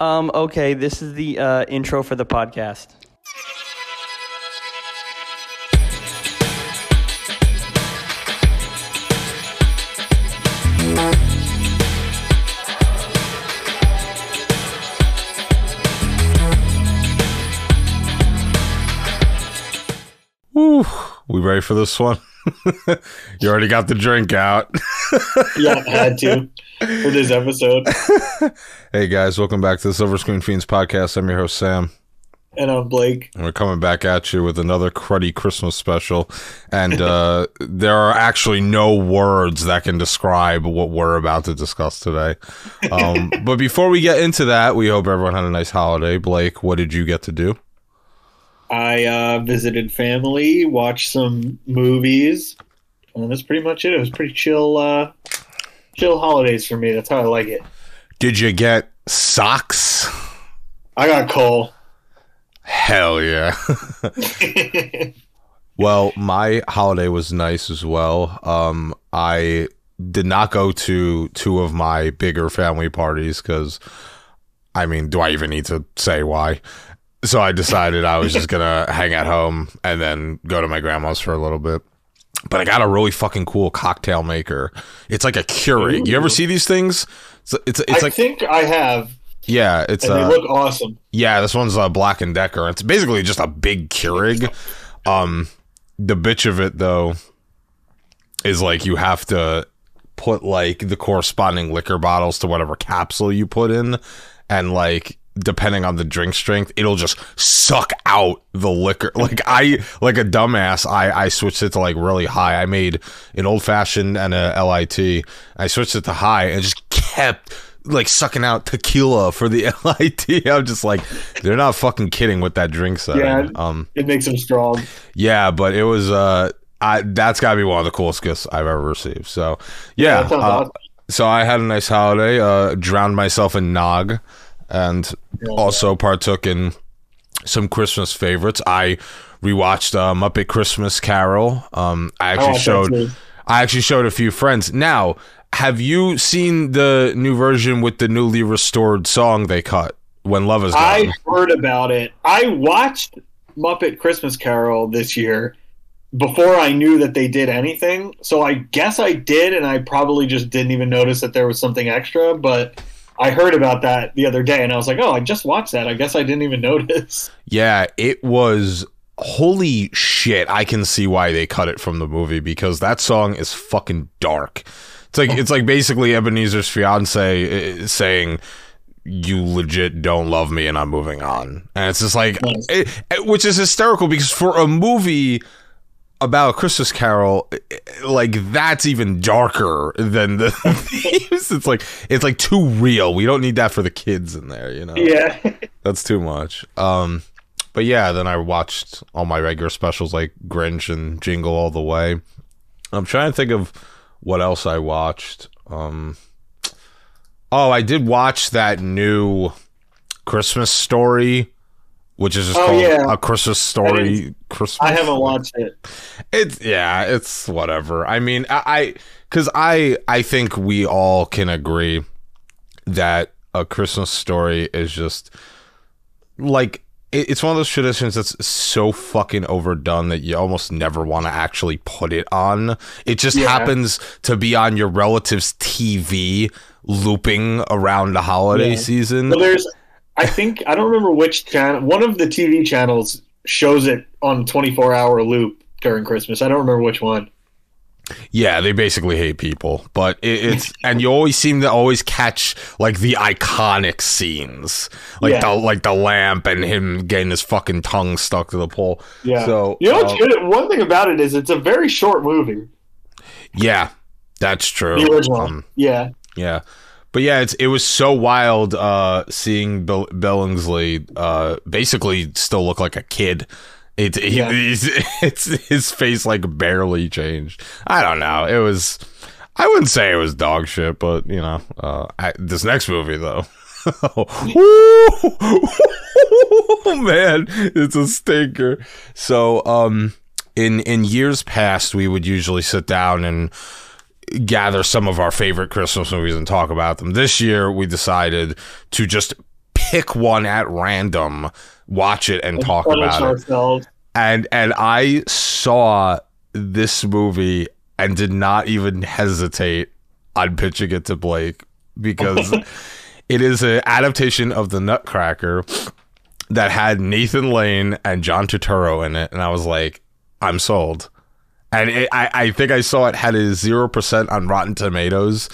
Okay, this is the intro for the podcast. Ooh, we ready for this one? You already got the drink out. Yeah, I had to for this episode. Hey guys, welcome back to the Silver Screen Fiends podcast. I'm your host Sam, and I'm Blake, and we're coming back at you with another cruddy Christmas special. And there are actually no words that can describe what we're about to discuss today. But before we get into that, we hope everyone had a nice holiday. Blake, what did you get to do? I visited family, watched some movies, and that's pretty much it. It was pretty chill holidays for me. That's how I like it. Did you get socks? I got coal. Hell yeah. Well, my holiday was nice as well. I did not go to two of my bigger family parties because, I mean, do I even need to say why? So I decided I was just going to hang at home and then go to my grandma's for a little bit. But I got a really fucking cool cocktail maker. It's like a Keurig. Ooh. You ever see these things? It's I think I have. Yeah. They look awesome. Yeah, this one's Black & Decker. It's basically just a big Keurig. The bitch of it, though, is like you have to put like the corresponding liquor bottles to whatever capsule you put in. And like, depending on the drink strength, it'll just suck out the liquor. Like like a dumbass, I switched it to like really high. I made an old fashioned and a LIT. I switched it to high and just kept like sucking out tequila for the LIT. I'm just like, they're not fucking kidding with that drink setting. Yeah, it makes them strong. Yeah, but it was that's gotta be one of the coolest gifts I've ever received. So yeah, awesome. So I had a nice holiday. Drowned myself in nog. And also partook in some Christmas favorites. I rewatched Muppet Christmas Carol. I actually showed a few friends. Now, have you seen the new version with the newly restored song they cut, When Love Is Gone? I heard about it. I watched Muppet Christmas Carol this year before I knew that they did anything. So I guess I did, and I probably just didn't even notice that there was something extra, but I heard about that the other day, and I was like, oh, I just watched that. I guess I didn't even notice. Yeah, it was holy shit. I can see why they cut it from the movie, because that song is fucking dark. It's like basically Ebenezer's fiance saying, you legit don't love me and I'm moving on. And it's just like, nice. Which is hysterical, because for a movie about A Christmas Carol, like, that's even darker than the themes. It's like too real. We don't need that for the kids in there, you know? Yeah. That's too much. But yeah, then I watched all my regular specials like Grinch and Jingle All the Way. I'm trying to think of what else I watched. I did watch that new Christmas Story, which is just called A Christmas Story. Christmas. I haven't watched it. It's whatever. I mean, I think we all can agree that A Christmas Story is just like, it's one of those traditions that's so fucking overdone that you almost never want to actually put it on. It just happens to be on your relative's TV looping around the holiday season. Well, I think, I don't remember which channel, one of the TV channels shows it on 24-hour loop during Christmas. I don't remember which one. Yeah, they basically hate people. But it's and you always seem to always catch like the iconic scenes. The lamp and him getting his fucking tongue stuck to the pole. Yeah. So, you know what's good? One thing about it is it's a very short movie. Yeah, that's true. The original. Yeah. Yeah. But yeah, it was so wild seeing Billingsley basically still look like a kid. His face like barely changed. I don't know. I wouldn't say it was dog shit, but you know, this next movie though. Oh, man, it's a stinker. So in years past, we would usually sit down and gather some of our favorite Christmas movies and talk about them. This year, we decided to just pick one at random, watch it, and talk about ourselves. It. And I saw this movie and did not even hesitate on pitching it to Blake, because it is an adaptation of the Nutcracker that had Nathan Lane and John Turturro in it, and I was like, I'm sold. And I think I saw it had a 0% on Rotten Tomatoes.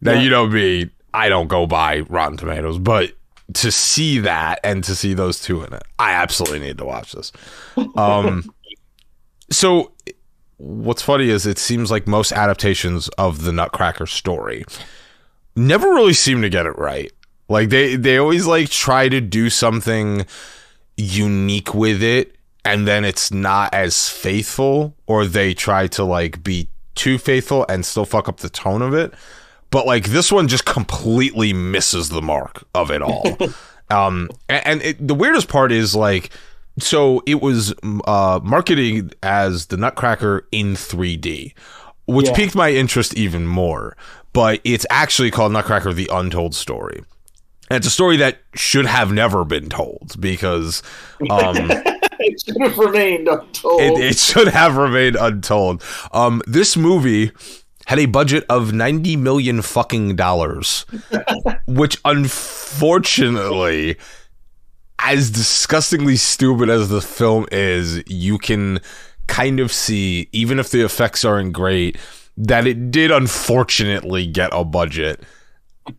Now, yeah. You know me, I don't go by Rotten Tomatoes, but to see that and to see those two in it, I absolutely need to watch this. So what's funny is it seems like most adaptations of the Nutcracker story never really seem to get it right. Like they always like try to do something unique with it, and then it's not as faithful, or they try to like be too faithful and still fuck up the tone of it. But like this one just completely misses the mark of it all. The weirdest part is like, so it was marketed as the Nutcracker in 3D, which piqued my interest even more. But it's actually called Nutcracker: The Untold Story. And it's a story that should have never been told, because it should have remained untold. It should have remained untold. This movie had a budget of $90 million fucking dollars, which unfortunately, as disgustingly stupid as the film is, you can kind of see, even if the effects aren't great, that it did unfortunately get a budget.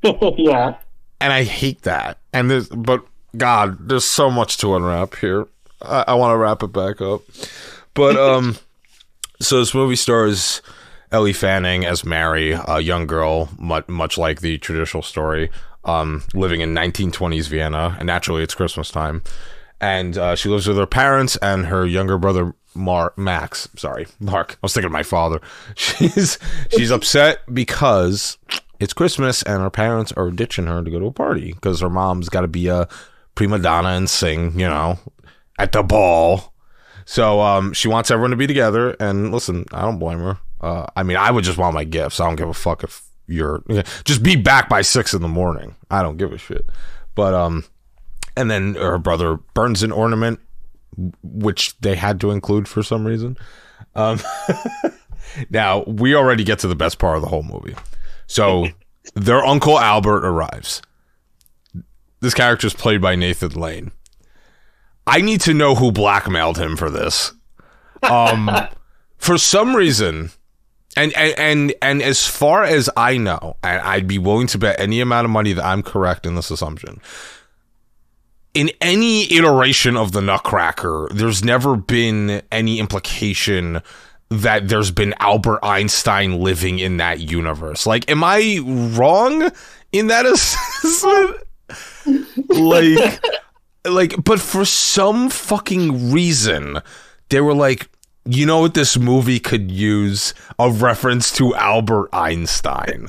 Yeah. And I hate that. And but God, there's so much to unwrap here. I want to wrap it back up. But so this movie stars Ellie Fanning as Mary, a young girl, much like the traditional story, living in 1920s Vienna. And naturally, it's Christmas time. And she lives with her parents and her younger brother, Mark. I was thinking of my father. She's upset because it's Christmas and her parents are ditching her to go to a party because her mom's got to be a prima donna and sing, you know, at the ball. So she wants everyone to be together, and listen, I don't blame her. I mean, I would just want my gifts. I don't give a fuck if you're... Just be back by 6 a.m. I don't give a shit. But, and then her brother burns an ornament, which they had to include for some reason. Now, we already get to the best part of the whole movie. So, their Uncle Albert arrives. This character is played by Nathan Lane. I need to know who blackmailed him for this. For some reason, and as far as I know, and I'd be willing to bet any amount of money that I'm correct in this assumption, in any iteration of the Nutcracker, there's never been any implication that there's been Albert Einstein living in that universe. Like, am I wrong in that assessment? Like, but for some fucking reason, they were like, you know what this movie could use? A reference to Albert Einstein.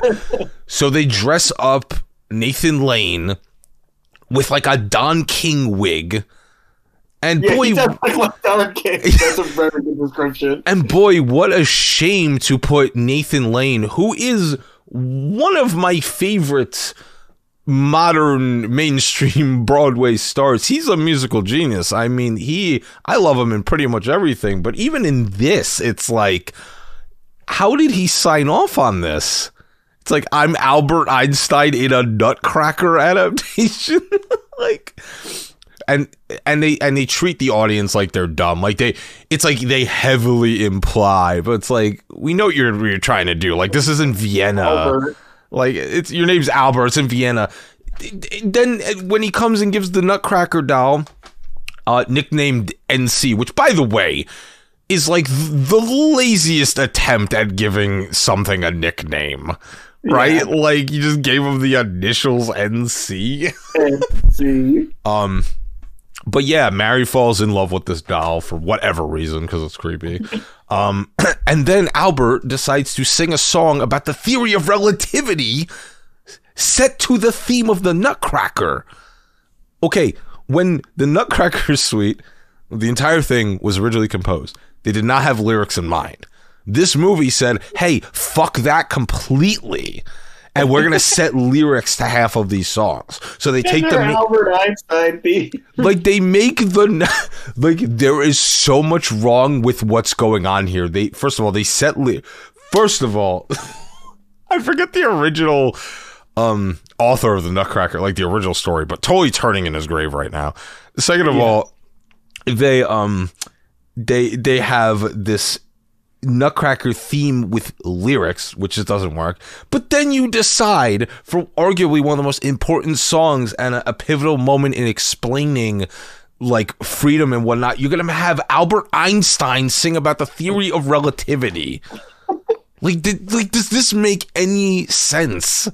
So they dress up Nathan Lane with like a Don King wig. And yeah, boy, like Don King. That's a very good description. And boy, what a shame to put Nathan Lane, who is one of my favorites. Modern mainstream Broadway stars. He's a musical genius. I mean, I love him in pretty much everything, but even in this, it's like, how did he sign off on this? It's like, I'm Albert Einstein in a Nutcracker adaptation. Like, and they treat the audience like they're dumb. Like it's like they heavily imply, but it's like, we know what you're trying to do. Like, this isn't Vienna. Albert. Like, it's your name's Albert. It's in Vienna. Then when he comes and gives the Nutcracker doll, nicknamed NC, which, by the way, is like the laziest attempt at giving something a nickname, right? Yeah. Like, you just gave him the initials NC. NC. But yeah, Mary falls in love with this doll for whatever reason, because it's creepy. And then Albert decides to sing a song about the theory of relativity set to the theme of the Nutcracker. Okay, when the Nutcracker suite, the entire thing was originally composed, they did not have lyrics in mind. This movie said, hey, fuck that completely. and we're gonna set lyrics to half of these songs. So they take the Albert Einstein beat. Like they make the like there is so much wrong with what's going on here. They first of all I forget the original author of the Nutcracker, like the original story, but totally turning in his grave right now. Second of all, they have this Nutcracker theme with lyrics, which just doesn't work. But then you decide for arguably one of the most important songs and a pivotal moment in explaining like freedom and whatnot, you're gonna have Albert Einstein sing about the theory of relativity. Like, does this make any sense?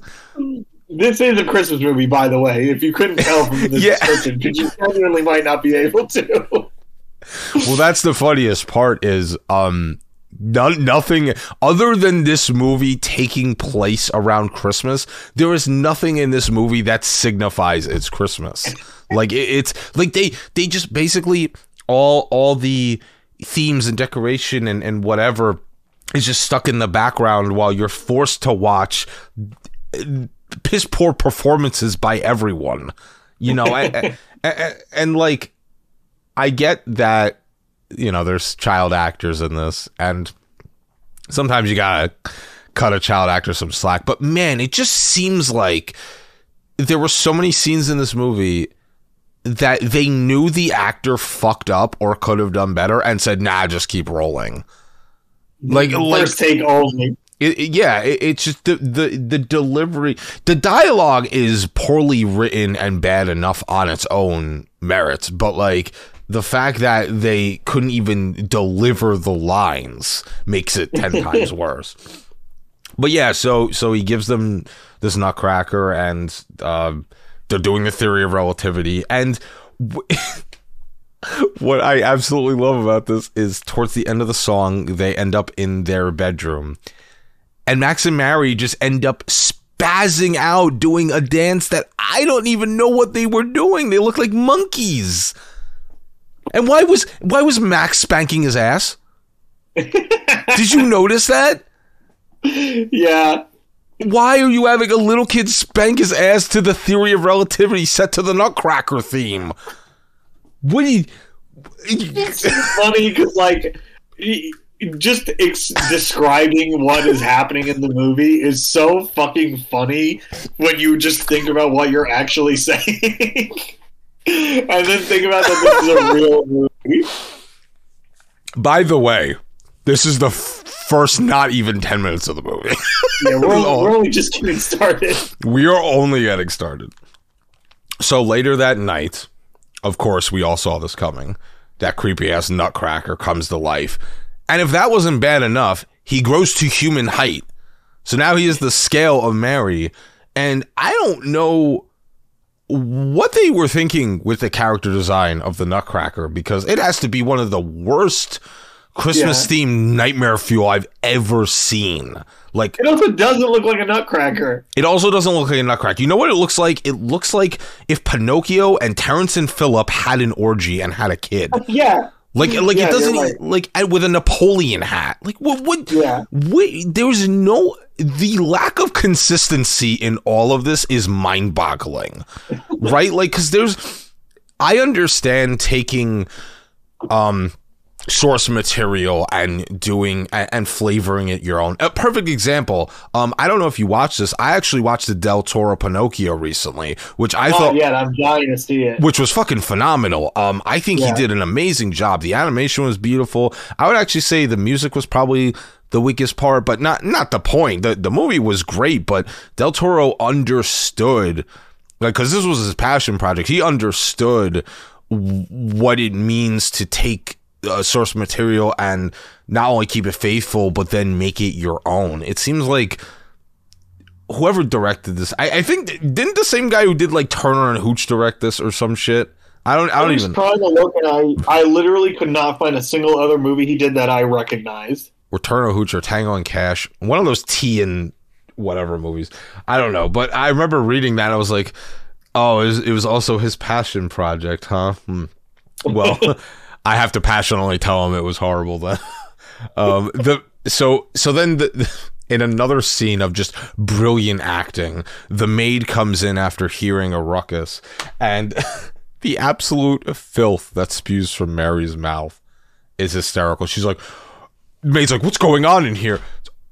This is a Christmas movie, by the way. If you couldn't tell from the description, because you genuinely might not be able to. Well, that's the funniest part is nothing other than this movie taking place around Christmas. There is nothing in this movie that signifies it's Christmas. Like it's like they just basically all the themes and decoration and whatever is just stuck in the background while you're forced to watch piss poor performances by everyone. You know, and like I get that, you know, there's child actors in this, and sometimes you gotta cut a child actor some slack. But man, it just seems like there were so many scenes in this movie that they knew the actor fucked up or could have done better and said, nah, just keep rolling. Like first take only. It's just the delivery. The dialogue is poorly written and bad enough on its own merits, but like the fact that they couldn't even deliver the lines makes it 10 times worse. But yeah, so he gives them this Nutcracker, and they're doing the theory of relativity, and what I absolutely love about this is towards the end of the song, they end up in their bedroom. And Max and Mary just end up spazzing out doing a dance that I don't even know what they were doing. They look like monkeys. And why was Max spanking his ass? Did you notice that? Yeah. Why are you having a little kid spank his ass to the theory of relativity set to the Nutcracker theme? What do you... It's funny because, like... Just describing what is happening in the movie is so fucking funny when you just think about what you're actually saying. And then think about that this is a real movie. By the way, this is the first not even 10 minutes of the movie. Yeah, we're only just getting started. We are only getting started. So later that night, of course, we all saw this coming. That creepy-ass Nutcracker comes to life. And if that wasn't bad enough, he grows to human height. So now he is the scale of Mary. And I don't know what they were thinking with the character design of the Nutcracker, because it has to be one of the worst Christmas-themed nightmare fuel I've ever seen. Like, it also doesn't look like a Nutcracker. It also doesn't look like a Nutcracker. You know what it looks like? It looks like if Pinocchio and Terrence and Phillip had an orgy and had a kid. Yeah. Like it doesn't like with a Napoleon hat. Like what? Yeah. There's no the lack of consistency in all of this is mind-boggling, right? Like because there's, I understand taking, source material and doing and flavoring it your own. A perfect example. I don't know if you watched this. I actually watched the Del Toro Pinocchio recently, which I thought, I'm dying to see it, which was fucking phenomenal. I think he did an amazing job. The animation was beautiful. I would actually say the music was probably the weakest part, but not the point. The movie was great, but Del Toro understood, like, because this was his passion project. He understood what it means to take source material and not only keep it faithful but then make it your own. It seems like whoever directed this, I think, didn't the same guy who did like Turner and Hooch direct this or some shit? I don't even trying to look, and I literally could not find a single other movie he did that I recognized, or Turner and Hooch or Tango and Cash, one of those T and whatever movies. I don't know, but I remember reading that and I was like, oh, it was also his passion project, huh? Well, I have to passionately tell him it was horrible then. So then In another scene of just brilliant acting, the maid comes in after hearing a ruckus, and the absolute filth that spews from Mary's mouth is hysterical. She's like, maid's like, what's going on in here?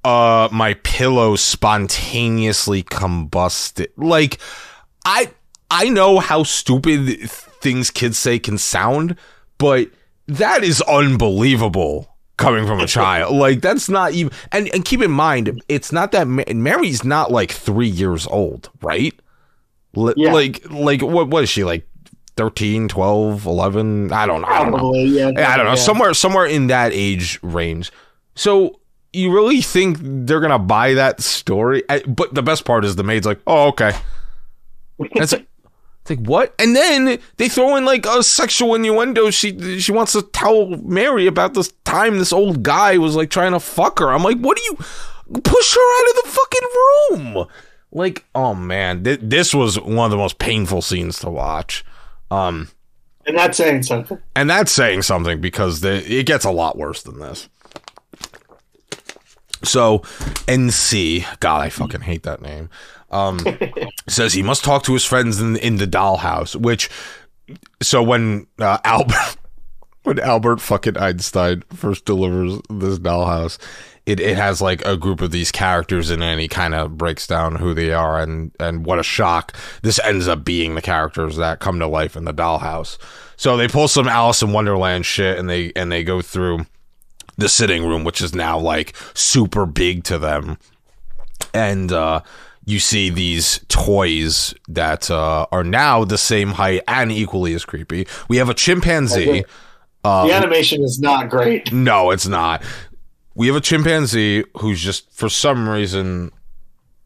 My pillow spontaneously combusted. Like, I know how stupid things kids say can sound, but that is unbelievable coming from a child. Like, that's not even... And keep in mind, it's not that... Mary's not, like, 3 years old, right? Yeah. Like what is she, like, 13, 12, 11? I don't know. Yeah, I don't know. Yeah. Somewhere in that age range. So... You really think they're going to buy that story? But the best part is the maid's like, oh, okay. It's like, what? And then they throw in like a sexual innuendo. She wants to tell Mary about this time this old guy was like trying to fuck her. I'm like, what do you... Push her out of the fucking room. Like, oh man, this was one of the most painful scenes to watch. And that's saying something. And that's saying something, because it gets a lot worse than this. So, NC, God, I fucking hate that name, says he must talk to his friends in the dollhouse, which, so when Albert fucking Einstein first delivers this dollhouse, it has like a group of these characters in it, and he kind of breaks down who they are, and what a shock. This ends up being the characters that come to life in the dollhouse. So they pull some Alice in Wonderland shit, and they go through the sitting room, which is now like super big to them, and you see these toys that are now the same height and equally as creepy. We have a chimpanzee. The animation is not great. No, it's not. We have a chimpanzee who's just for some reason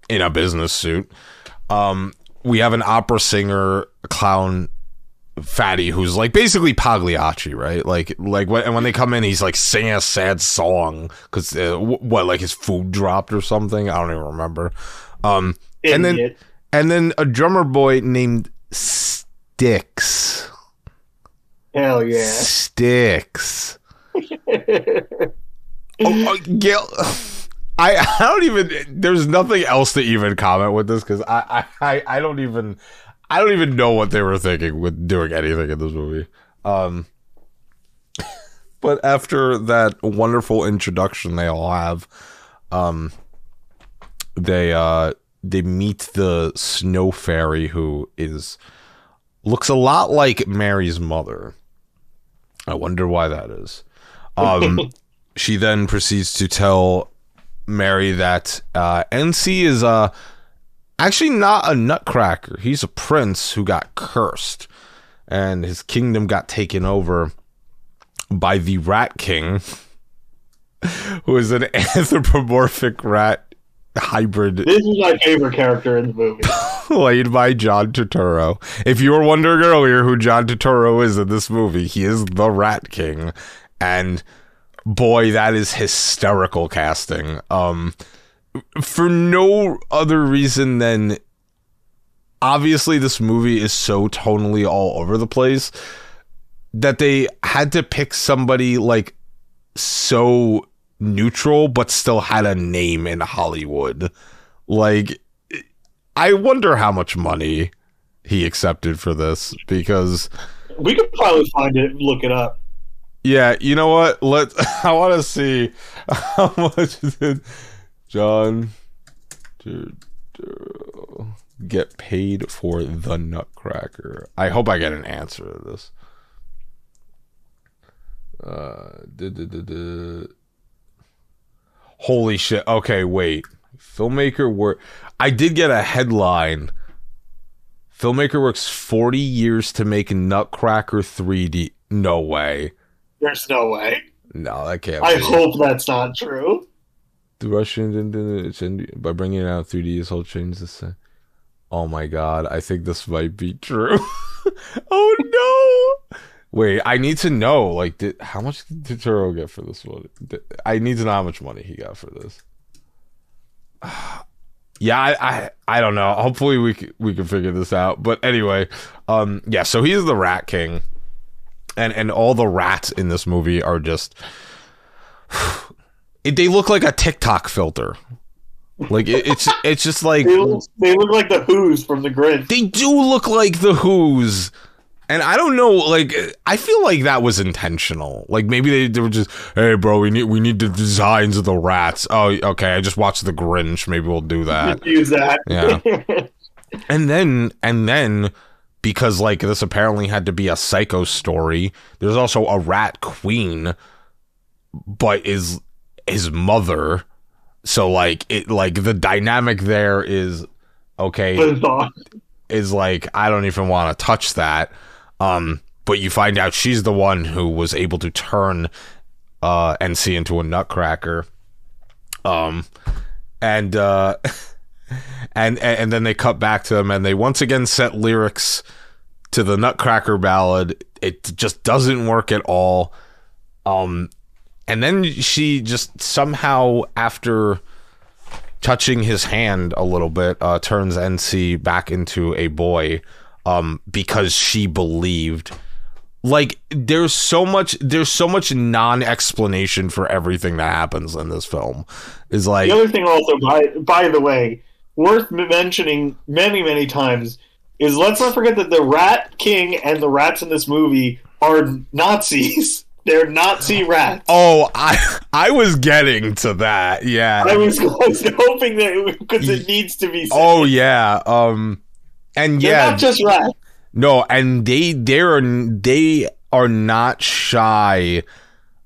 in a business suit. We have an opera singer clown fatty who's like basically Pagliacci, right? When they come in, he's like singing a sad song because his food dropped or something. I don't even remember. And then a drummer boy named Styx. Hell yeah, Styx. Gail, I don't even. There's nothing else to even comment with this, because I don't even. I don't even know what they were thinking with doing anything in this movie. But after that wonderful introduction they all have, they meet the snow fairy, who looks a lot like Mary's mother. I wonder why that is. She then proceeds to tell Mary that NC is actually not a nutcracker. He's a prince who got cursed, and his kingdom got taken over by the Rat King, who is an anthropomorphic rat hybrid. This is my favorite character in the movie. Played by John Turturro. If you were wondering earlier who John Turturro is in this movie, he is the Rat King. And boy, that is hysterical casting. For no other reason than, obviously, this movie is so tonally all over the place that they had to pick somebody like so neutral but still had a name in Hollywood. Like, I wonder how much money he accepted for this, because we could probably find it and look it up. Yeah, you know what? I want to see how much John Turturro get paid for the Nutcracker. I hope I get an answer to this. Holy shit. Okay, wait. Filmmaker work. I did get a headline. Filmmaker works 40 years to make Nutcracker 3D. No way. There's no way. No, that can't be. I hope that's not true. The Russian, by bringing it out 3D, this whole change this. Oh my god, I think this might be true. Oh no! Wait, I need to know. Like, how much did Turturro get for this one? I need to know how much money he got for this. Yeah, I don't know. Hopefully, we can figure this out. But anyway, yeah. So he's the Rat King, and all the rats in this movie are just. They look like a TikTok filter. Like it's just like they look like the Who's from The Grinch. They do look like the Who's. And I don't know, like, I feel like that was intentional. Like, maybe they were just, hey, bro, we need the designs of the rats. Oh, okay, I just watched The Grinch. Maybe we'll do that. Use that. Yeah. And then, because, like, this apparently had to be a psycho story, there's also a rat queen, but is his mother. So, like, it, like, the dynamic there is, okay, is like, I don't even want to touch that. But you find out she's the one who was able to turn NC into a nutcracker. And then they cut back to them, and they once again set lyrics to the Nutcracker ballad. It just doesn't work at all. And then she just somehow, after touching his hand a little bit, turns NC back into a boy, because she believed. Like, there's so much non-explanation for everything that happens in this film. Is like the other thing also, by the way, worth mentioning many, many times, is let's not forget that the Rat King and the rats in this movie are Nazis. They're Nazi rats. Oh, I was getting to that. Yeah, I was hoping that, because it needs to be said. Oh yeah, and they're not just rats. No, and they are not shy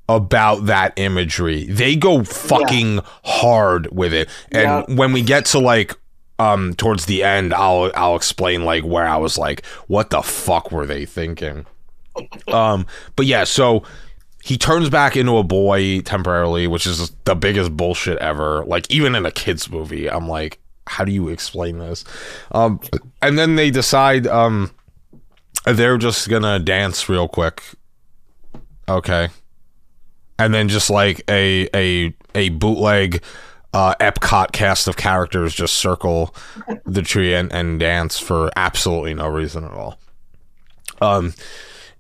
about that imagery. They go fucking hard with it. And when we get to, like, towards the end, I'll explain, like, where I was like, what the fuck were they thinking? But yeah, so he turns back into a boy temporarily, which is the biggest bullshit ever. Like, even in a kid's movie, I'm like, how do you explain this? And then they decide they're just gonna dance real quick. Okay. And then just like a bootleg Epcot cast of characters just circle the tree and dance for absolutely no reason at all. And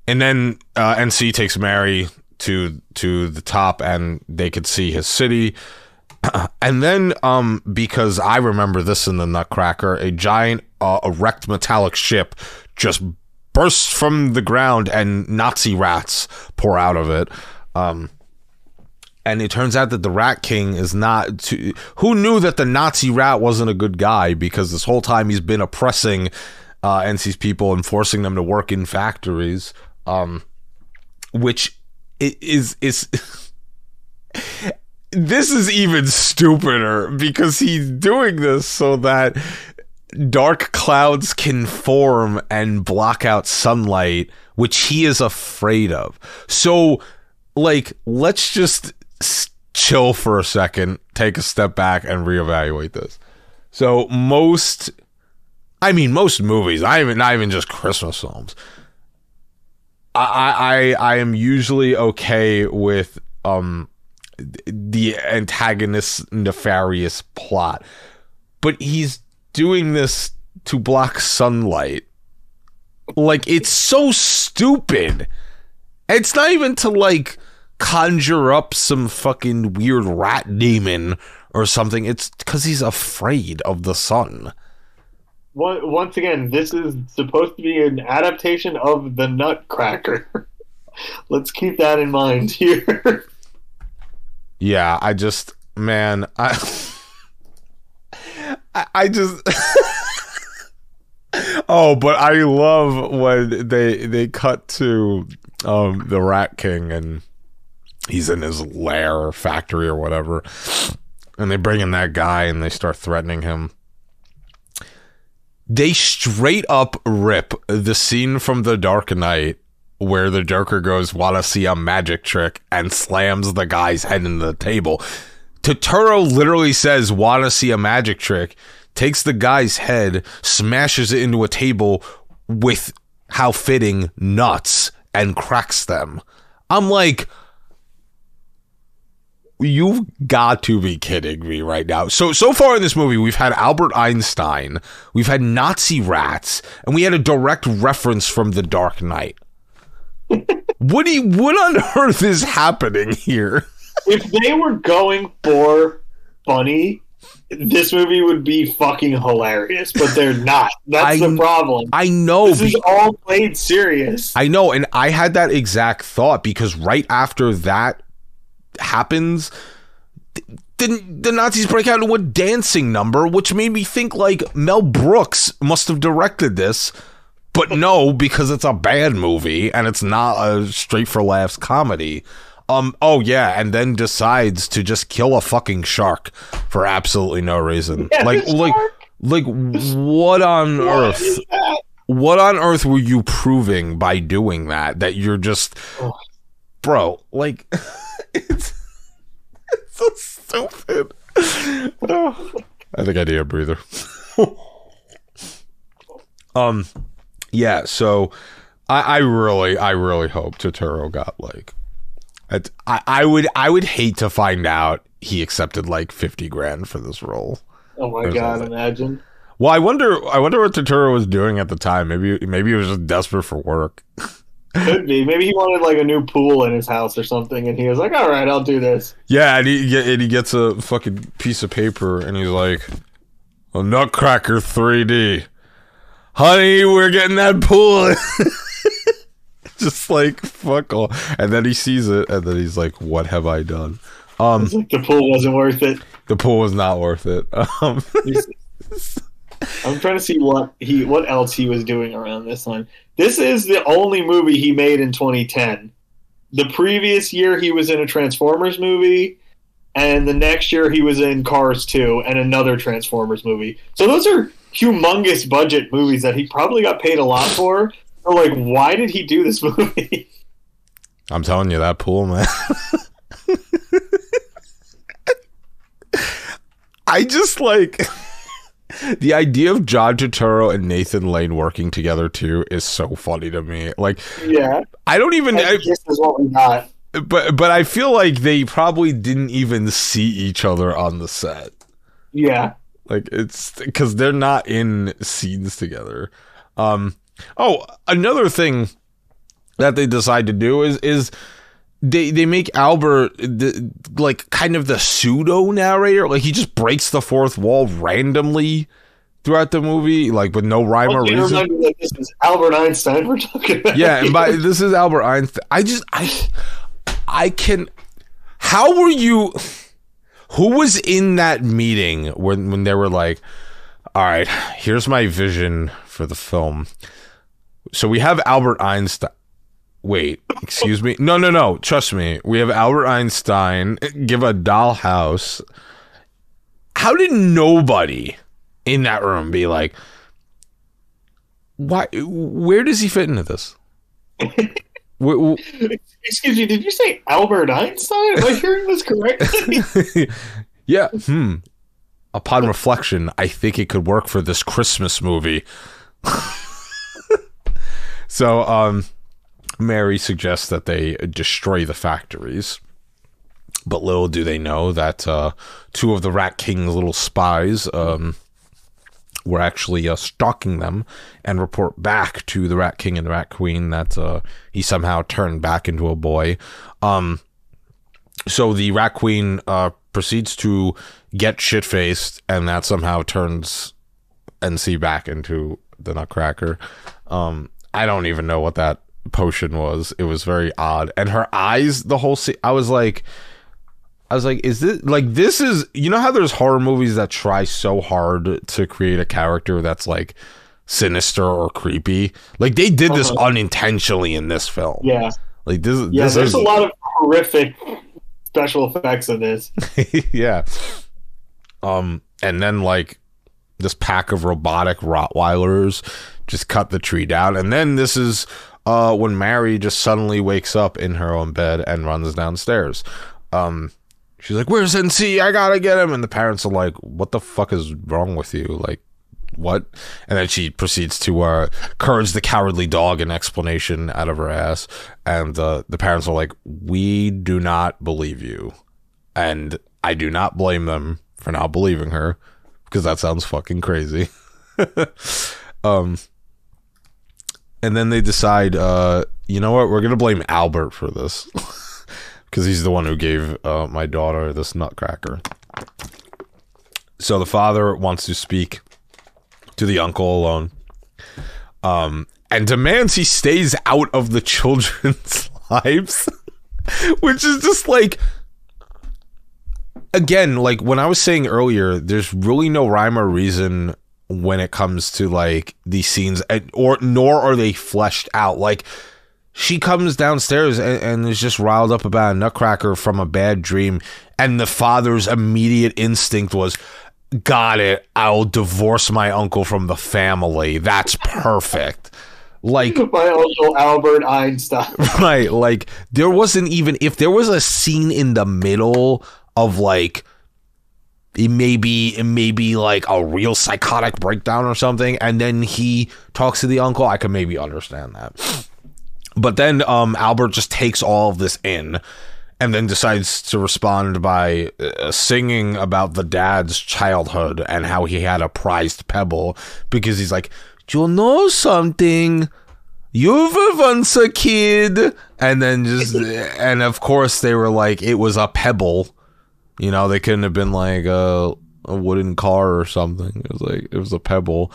then NC takes Mary to the top, and they could see his city. And then, because I remember this in the Nutcracker, a giant erect metallic ship just bursts from the ground, and Nazi rats pour out of it. And it turns out that the Rat King is not... Who knew that the Nazi rat wasn't a good guy? Because this whole time he's been oppressing NC's people and forcing them to work in factories, which is this is even stupider, because he's doing this so that dark clouds can form and block out sunlight, which he is afraid of. So, like, let's just chill for a second, take a step back, and reevaluate this. So most movies, not even just Christmas films, I am usually okay with the antagonist's nefarious plot, but he's doing this to block sunlight. Like, it's so stupid. It's not even to, like, conjure up some fucking weird rat demon or something. It's because he's afraid of the sun. Once again, this is supposed to be an adaptation of the Nutcracker. Let's keep that in mind here. Yeah, I just oh, but I love when they cut to the Rat King, and he's in his lair or factory or whatever, and they bring in that guy and they start threatening him. They straight up rip the scene from The Dark Knight where the Joker goes, "Wanna see a magic trick?" and slams the guy's head into the table. Turturro literally says, "Wanna see a magic trick?" takes the guy's head, smashes it into a table with, how fitting, nuts, and cracks them. I'm like, you've got to be kidding me right now. So far in this movie, we've had Albert Einstein, we've had Nazi rats, and we had a direct reference from The Dark Knight. What on earth is happening here? If they were going for funny This movie would be fucking hilarious, but they're not. That's the problem. I know. This is all played serious. I know, and I had that exact thought because right after that happens, the Nazis break out into a dancing number, which made me think like Mel Brooks must have directed this, but no, because it's a bad movie and it's not a straight for laughs comedy. Oh yeah, and then decides to just kill a fucking shark for absolutely no reason. Yeah, like what on earth? What on earth were you proving by doing that? That you're just, bro. Like, it's so stupid. I think I need a breather. Yeah. So, I really hope Turturro got like. I would hate to find out he accepted like $50,000 for this role. Oh my god! Imagine. Well, I wonder what Turturro was doing at the time. Maybe he was just desperate for work. Could be. Maybe he wanted like a new pool in his house or something, and he was like, "All right, I'll do this." Yeah, and he gets a fucking piece of paper, and he's like, "A Nutcracker 3D, honey, we're getting that pool." Just like fuck all, and then he sees it, and then he's like, "What have I done?" It's like the pool wasn't worth it. The pool was not worth it. I'm trying to see what else he was doing around this one. This is the only movie he made in 2010. The previous year he was in a Transformers movie, and the next year he was in Cars 2 and another Transformers movie. So those are humongous budget movies that he probably got paid a lot for. So, like, why did he do this movie? I'm telling you, that pool, man. I just, like, the idea of John Turturro and Nathan Lane working together, too, is so funny to me. Like, yeah, I don't even... this is what we got. But I feel like they probably didn't even see each other on the set. Yeah. Like, it's... Because they're not in scenes together. Oh, another thing that they decide to do is they make Albert like kind of the pseudo narrator. Like he just breaks the fourth wall randomly throughout the movie, like with no rhyme or reason. Remember that this is Albert Einstein we're talking about. Yeah, and this is Albert Einstein. How were you? Who was in that meeting when they were like, all right, here's my vision for the film. So we have Albert Einstein. Wait, excuse me. No. Trust me. We have Albert Einstein give a dollhouse. How did nobody in that room be like, why? Where does he fit into this? Excuse me. Did you say Albert Einstein? Am I hearing this correctly? Yeah. Upon reflection, I think it could work for this Christmas movie. So, Mary suggests that they destroy the factories, but little do they know that two of the Rat King's little spies were actually stalking them and report back to the Rat King and the Rat Queen that he somehow turned back into a boy. So the Rat Queen proceeds to get shit-faced, and that somehow turns NC back into the Nutcracker. I don't even know what that potion was. It was very odd. And her eyes, the whole scene, I was like, is this like, this is, you know how there's horror movies that try so hard to create a character that's like sinister or creepy? Like they did this unintentionally in this film. Yeah. Like this. Yeah. There's a lot of horrific special effects in this. Yeah. And then like this pack of robotic Rottweilers just cut the tree down, and then this is when Mary just suddenly wakes up in her own bed and runs downstairs. She's like, "Where's NC? I gotta get him!" And the parents are like, "What the fuck is wrong with you? Like, what?" And then she proceeds to Courage the Cowardly Dog an explanation out of her ass, and the parents are like, "We do not believe you," and I do not blame them for not believing her, because that sounds fucking crazy. And then they decide, you know what? We're going to blame Albert for this, because he's the one who gave my daughter this Nutcracker. So the father wants to speak to the uncle alone, and demands he stays out of the children's lives, which is just like, again, like when I was saying earlier, there's really no rhyme or reason when it comes to like these scenes, or nor are they fleshed out. Like, she comes downstairs and is just riled up about a nutcracker from a bad dream, and the father's immediate instinct was, got it, I'll divorce my uncle from the family. That's perfect. Like, my uncle Albert Einstein. Right, like, there wasn't even, if there was a scene in the middle of like, it may be like a real psychotic breakdown or something, and then he talks to the uncle, I could maybe understand that. But then Albert just takes all of this in and then decides to respond by singing about the dad's childhood and how he had a prized pebble, because he's like, you know something? You were once a kid. And then just, and of course they were like, it was a pebble. You know, they couldn't have been like a wooden car or something. It was like, it was a pebble.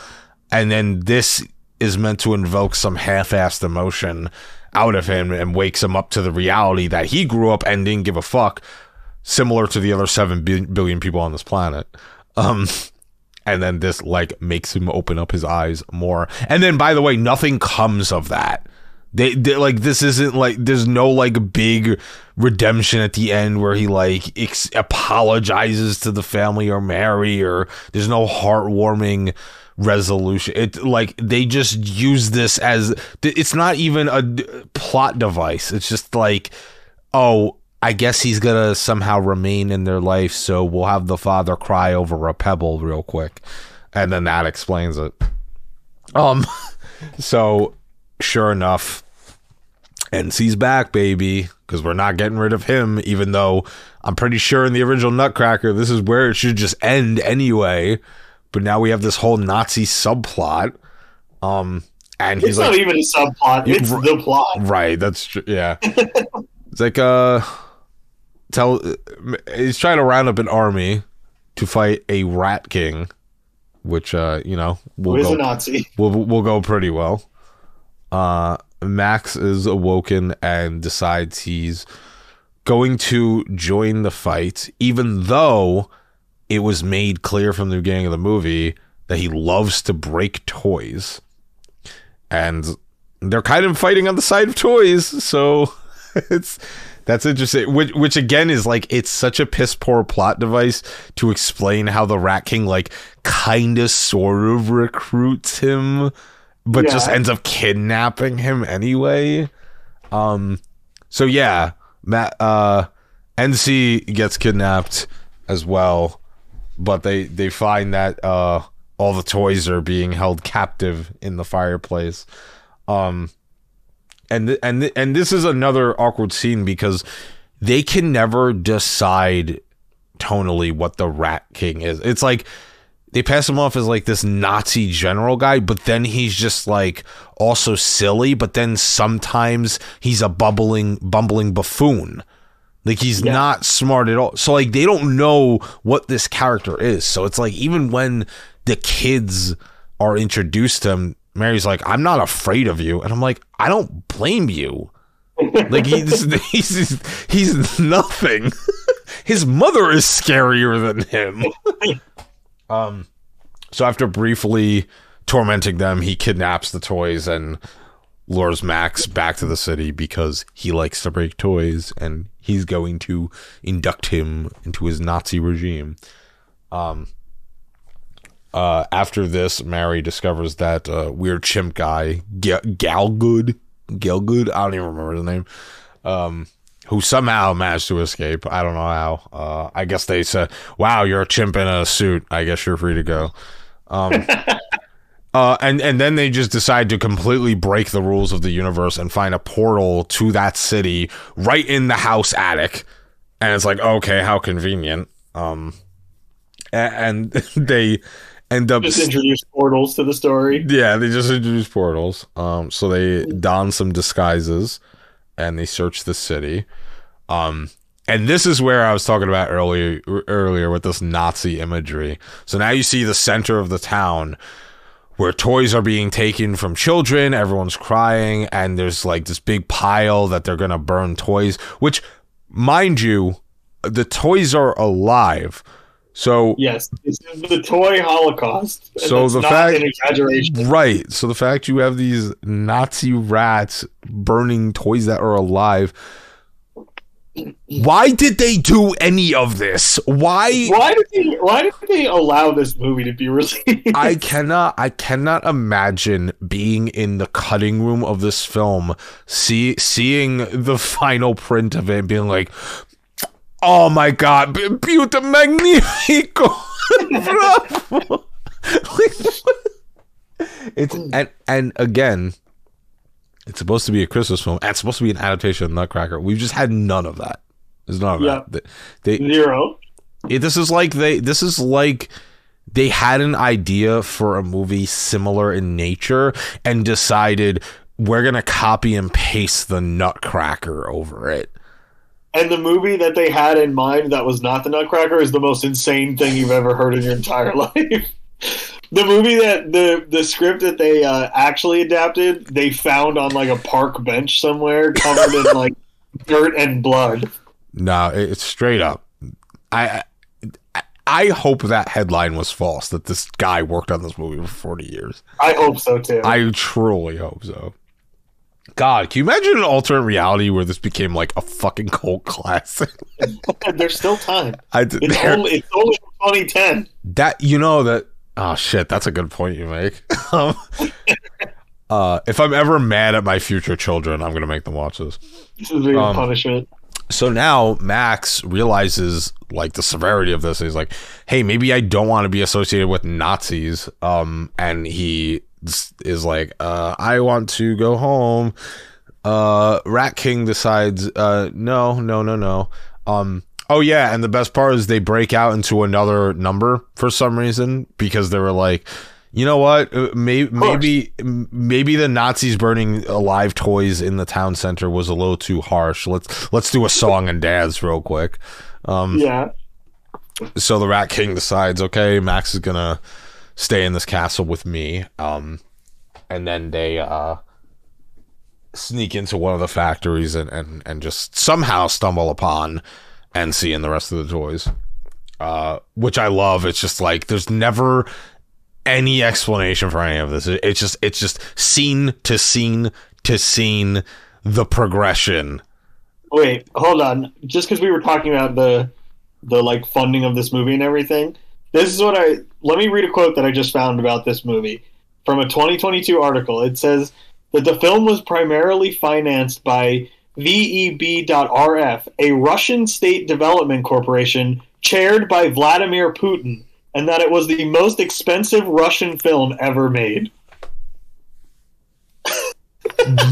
And then this is meant to invoke some half-assed emotion out of him and wakes him up to the reality that he grew up and didn't give a fuck, similar to the other 7 billion people on this planet. And then this like makes him open up his eyes more. And then, by the way, nothing comes of that. They like, this isn't like, there's no like big redemption at the end where he like apologizes to the family or Mary, or there's no heartwarming resolution. It like, they just use this as, it's not even a plot device. It's just like, oh, I guess he's gonna somehow remain in their life, so we'll have the father cry over a pebble real quick, and then that explains it. So sure enough, NC's back, baby, because we're not getting rid of him, even though I'm pretty sure in the original Nutcracker this is where it should just end anyway. But now we have this whole Nazi subplot, and he's like, "It's not even a subplot; it's the plot." Right? That's true. Yeah. It's like, he's trying to round up an army to fight a rat king, which you know, who's a Nazi. We'll go pretty well. Max is awoken and decides he's going to join the fight, even though it was made clear from the beginning of the movie that he loves to break toys, and they're kind of fighting on the side of toys. So that's interesting, which again is like, it's such a piss poor plot device to explain how the Rat King like kind of sort of recruits him, but just ends up kidnapping him anyway. So yeah, Matt, NC gets kidnapped as well. But they find that all the toys are being held captive in the fireplace. And this is another awkward scene because they can never decide tonally what the Rat King is. It's like they pass him off as like this Nazi general guy, but then he's just like also silly. But then sometimes he's a bumbling buffoon. Like, he's not smart at all. So, like, they don't know what this character is. So, it's like, even when the kids are introduced to him, Mary's like, I'm not afraid of you. And I'm like, I don't blame you. Like, he's nothing. His mother is scarier than him. So, after briefly tormenting them, he kidnaps the toys and lures Max back to the city because he likes to break toys, and he's going to induct him into his Nazi regime. After this, Mary discovers that weird chimp guy, Galgood, I don't even remember his name, who somehow managed to escape. I don't know how. I guess they said, wow, you're a chimp in a suit, I guess you're free to go. And then they just decide to completely break the rules of the universe and find a portal to that city right in the house attic. And it's like, okay, how convenient. And they end up... Just introduce portals to the story. Yeah, they just introduce portals. So they don some disguises and they search the city. And this is where I was talking about earlier with this Nazi imagery. So now you see the center of the town where toys are being taken from children, everyone's crying, and there's like this big pile that they're going to burn toys, which, mind you, the toys are alive. So yes, this is the toy holocaust. So the fact, an exaggeration. Right. So the fact you have these Nazi rats burning toys that are alive. Why did they do any of this? Why did they allow this movie to be released? I cannot imagine being in the cutting room of this film, seeing the final print of it and being like, oh my God, beautiful, magnifico. And again, it's supposed to be a Christmas film. It's supposed to be an adaptation of Nutcracker. We've just had none of that. There's none of that. Zero. This is like they had an idea for a movie similar in nature and decided we're gonna copy and paste the Nutcracker over it. And the movie that they had in mind that was not the Nutcracker is the most insane thing you've ever heard in your entire life. The movie that the script that they actually adapted, they found on like a park bench somewhere, covered in like dirt and blood. No, it's straight up. I hope that headline was false, that this guy worked on this movie for 40 years. I hope so too. I truly hope so. God, can you imagine an alternate reality where this became like a fucking cult classic? There's still time. It's only 2010. That you know that. Oh shit, that's a good point you make. If I'm ever mad at my future children, I'm gonna make them watch this. This is real punishment. So now Max realizes like the severity of this. And he's like, "Hey, maybe I don't want to be associated with Nazis." And he is like, "I want to go home." Rat King decides, "No." Oh, yeah, and the best part is they break out into another number for some reason because they were like, you know what, maybe the Nazis burning alive toys in the town center was a little too harsh. Let's do a song and dance real quick. Yeah. So the Rat King decides, okay, Max is going to stay in this castle with me. And then they sneak into one of the factories and just somehow stumble upon... and seeing the rest of the toys, which I love. It's just like there's never any explanation for any of this. It's just scene to scene to scene, the progression. Wait, hold on. Just because we were talking about the like funding of this movie and everything, this is what let me read a quote that I just found about this movie from a 2022 article. It says that the film was primarily financed by VEB.RF, a Russian state development corporation chaired by Vladimir Putin, and that it was the most expensive Russian film ever made.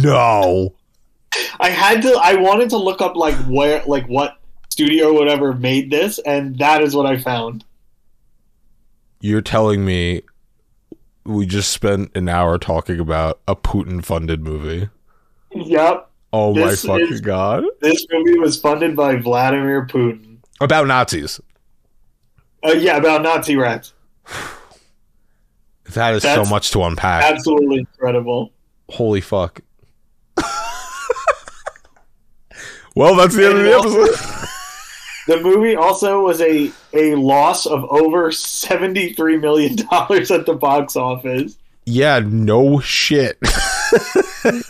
No. I wanted to look up what studio or whatever made this, and that is what I found. You're telling me we just spent an hour talking about a Putin-funded movie? Yep. Oh my fucking God. This movie was funded by Vladimir Putin. About Nazis. Yeah, about Nazi rats. That's so much to unpack. Absolutely incredible. Holy fuck. Well, that's the end of the episode. The movie also was a loss of over $73 million at the box office. Yeah, no shit.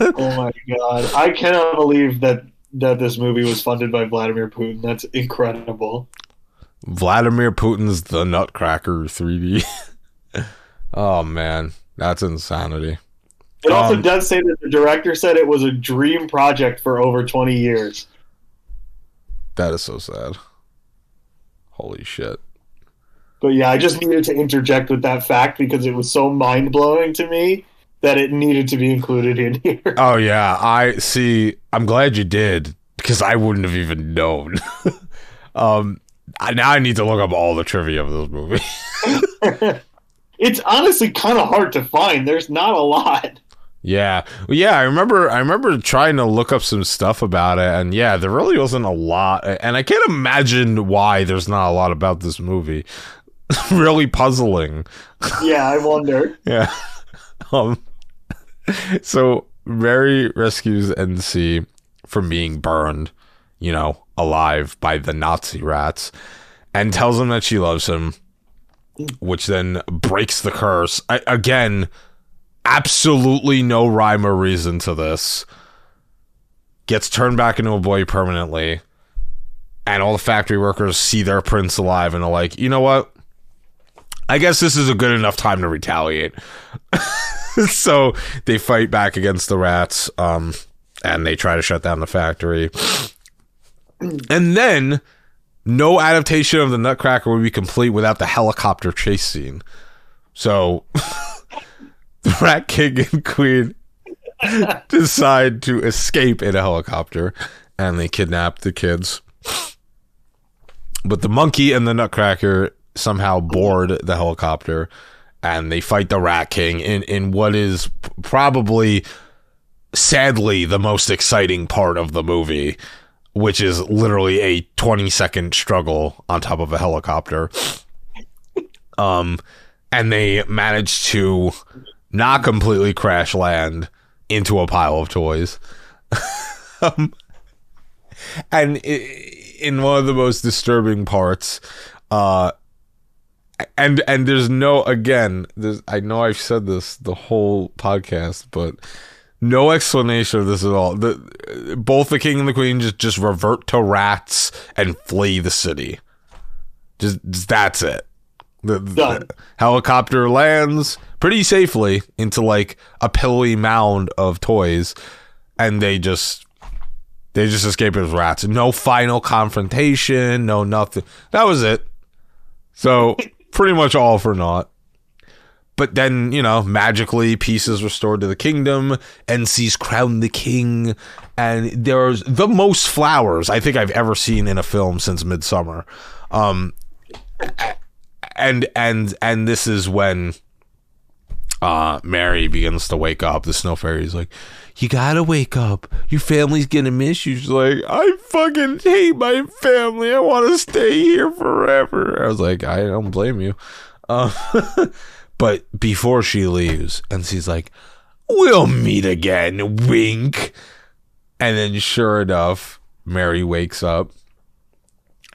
Oh my God. I cannot believe that this movie was funded by Vladimir Putin. That's incredible. Vladimir Putin's The Nutcracker 3D. Oh man, that's insanity. It also does say that the director said it was a dream project for over 20 years. That is so sad. Holy shit. But yeah, I just needed to interject with that fact because it was so mind-blowing to me that it needed to be included in here. Oh yeah, I see. I'm glad you did because I wouldn't have even known. Now I need to look up all the trivia of this movie. It's honestly kind of hard to find. There's not a lot. Yeah. Yeah, I remember trying to look up some stuff about it, and yeah, there really wasn't a lot, and I can't imagine why there's not a lot about this movie. Really puzzling. Yeah, I wonder. Yeah. So Mary rescues NC from being burned, you know, alive by the Nazi rats, and tells him that she loves him, which then breaks the curse. Again, absolutely no rhyme or reason to this. Gets turned back into a boy permanently, and all the factory workers see their prince alive and are like, you know what? I guess this is a good enough time to retaliate. So they fight back against the rats, and they try to shut down the factory. And then no adaptation of the Nutcracker would be complete without the helicopter chase scene. So the Rat King and Queen decide to escape in a helicopter, and they kidnap the kids. But the monkey and the Nutcracker somehow board the helicopter, and they fight the Rat King in what is probably, sadly, the most exciting part of the movie, which is literally a 20-second struggle on top of a helicopter. And they manage to not completely crash land into a pile of toys. And in one of the most disturbing parts, and there's no, again, I know I've said this the whole podcast, but no explanation of this at all. Both the king and the queen just revert to rats and flee the city. Just that's it. The helicopter lands pretty safely into like a pillowy mound of toys, and they just escape as rats. No final confrontation, no nothing. That was it. So pretty much all for naught. But then, you know, magically peace is restored to the kingdom. NC's crowned the king, and there's the most flowers I think I've ever seen in a film since Midsummer. And this is when Mary begins to wake up. The snow fairy's like, you gotta wake up. Your family's gonna miss you. She's like, I fucking hate my family. I want to stay here forever. I was like, I don't blame you. But before she leaves, and she's like, we'll meet again, wink. And then sure enough, Mary wakes up,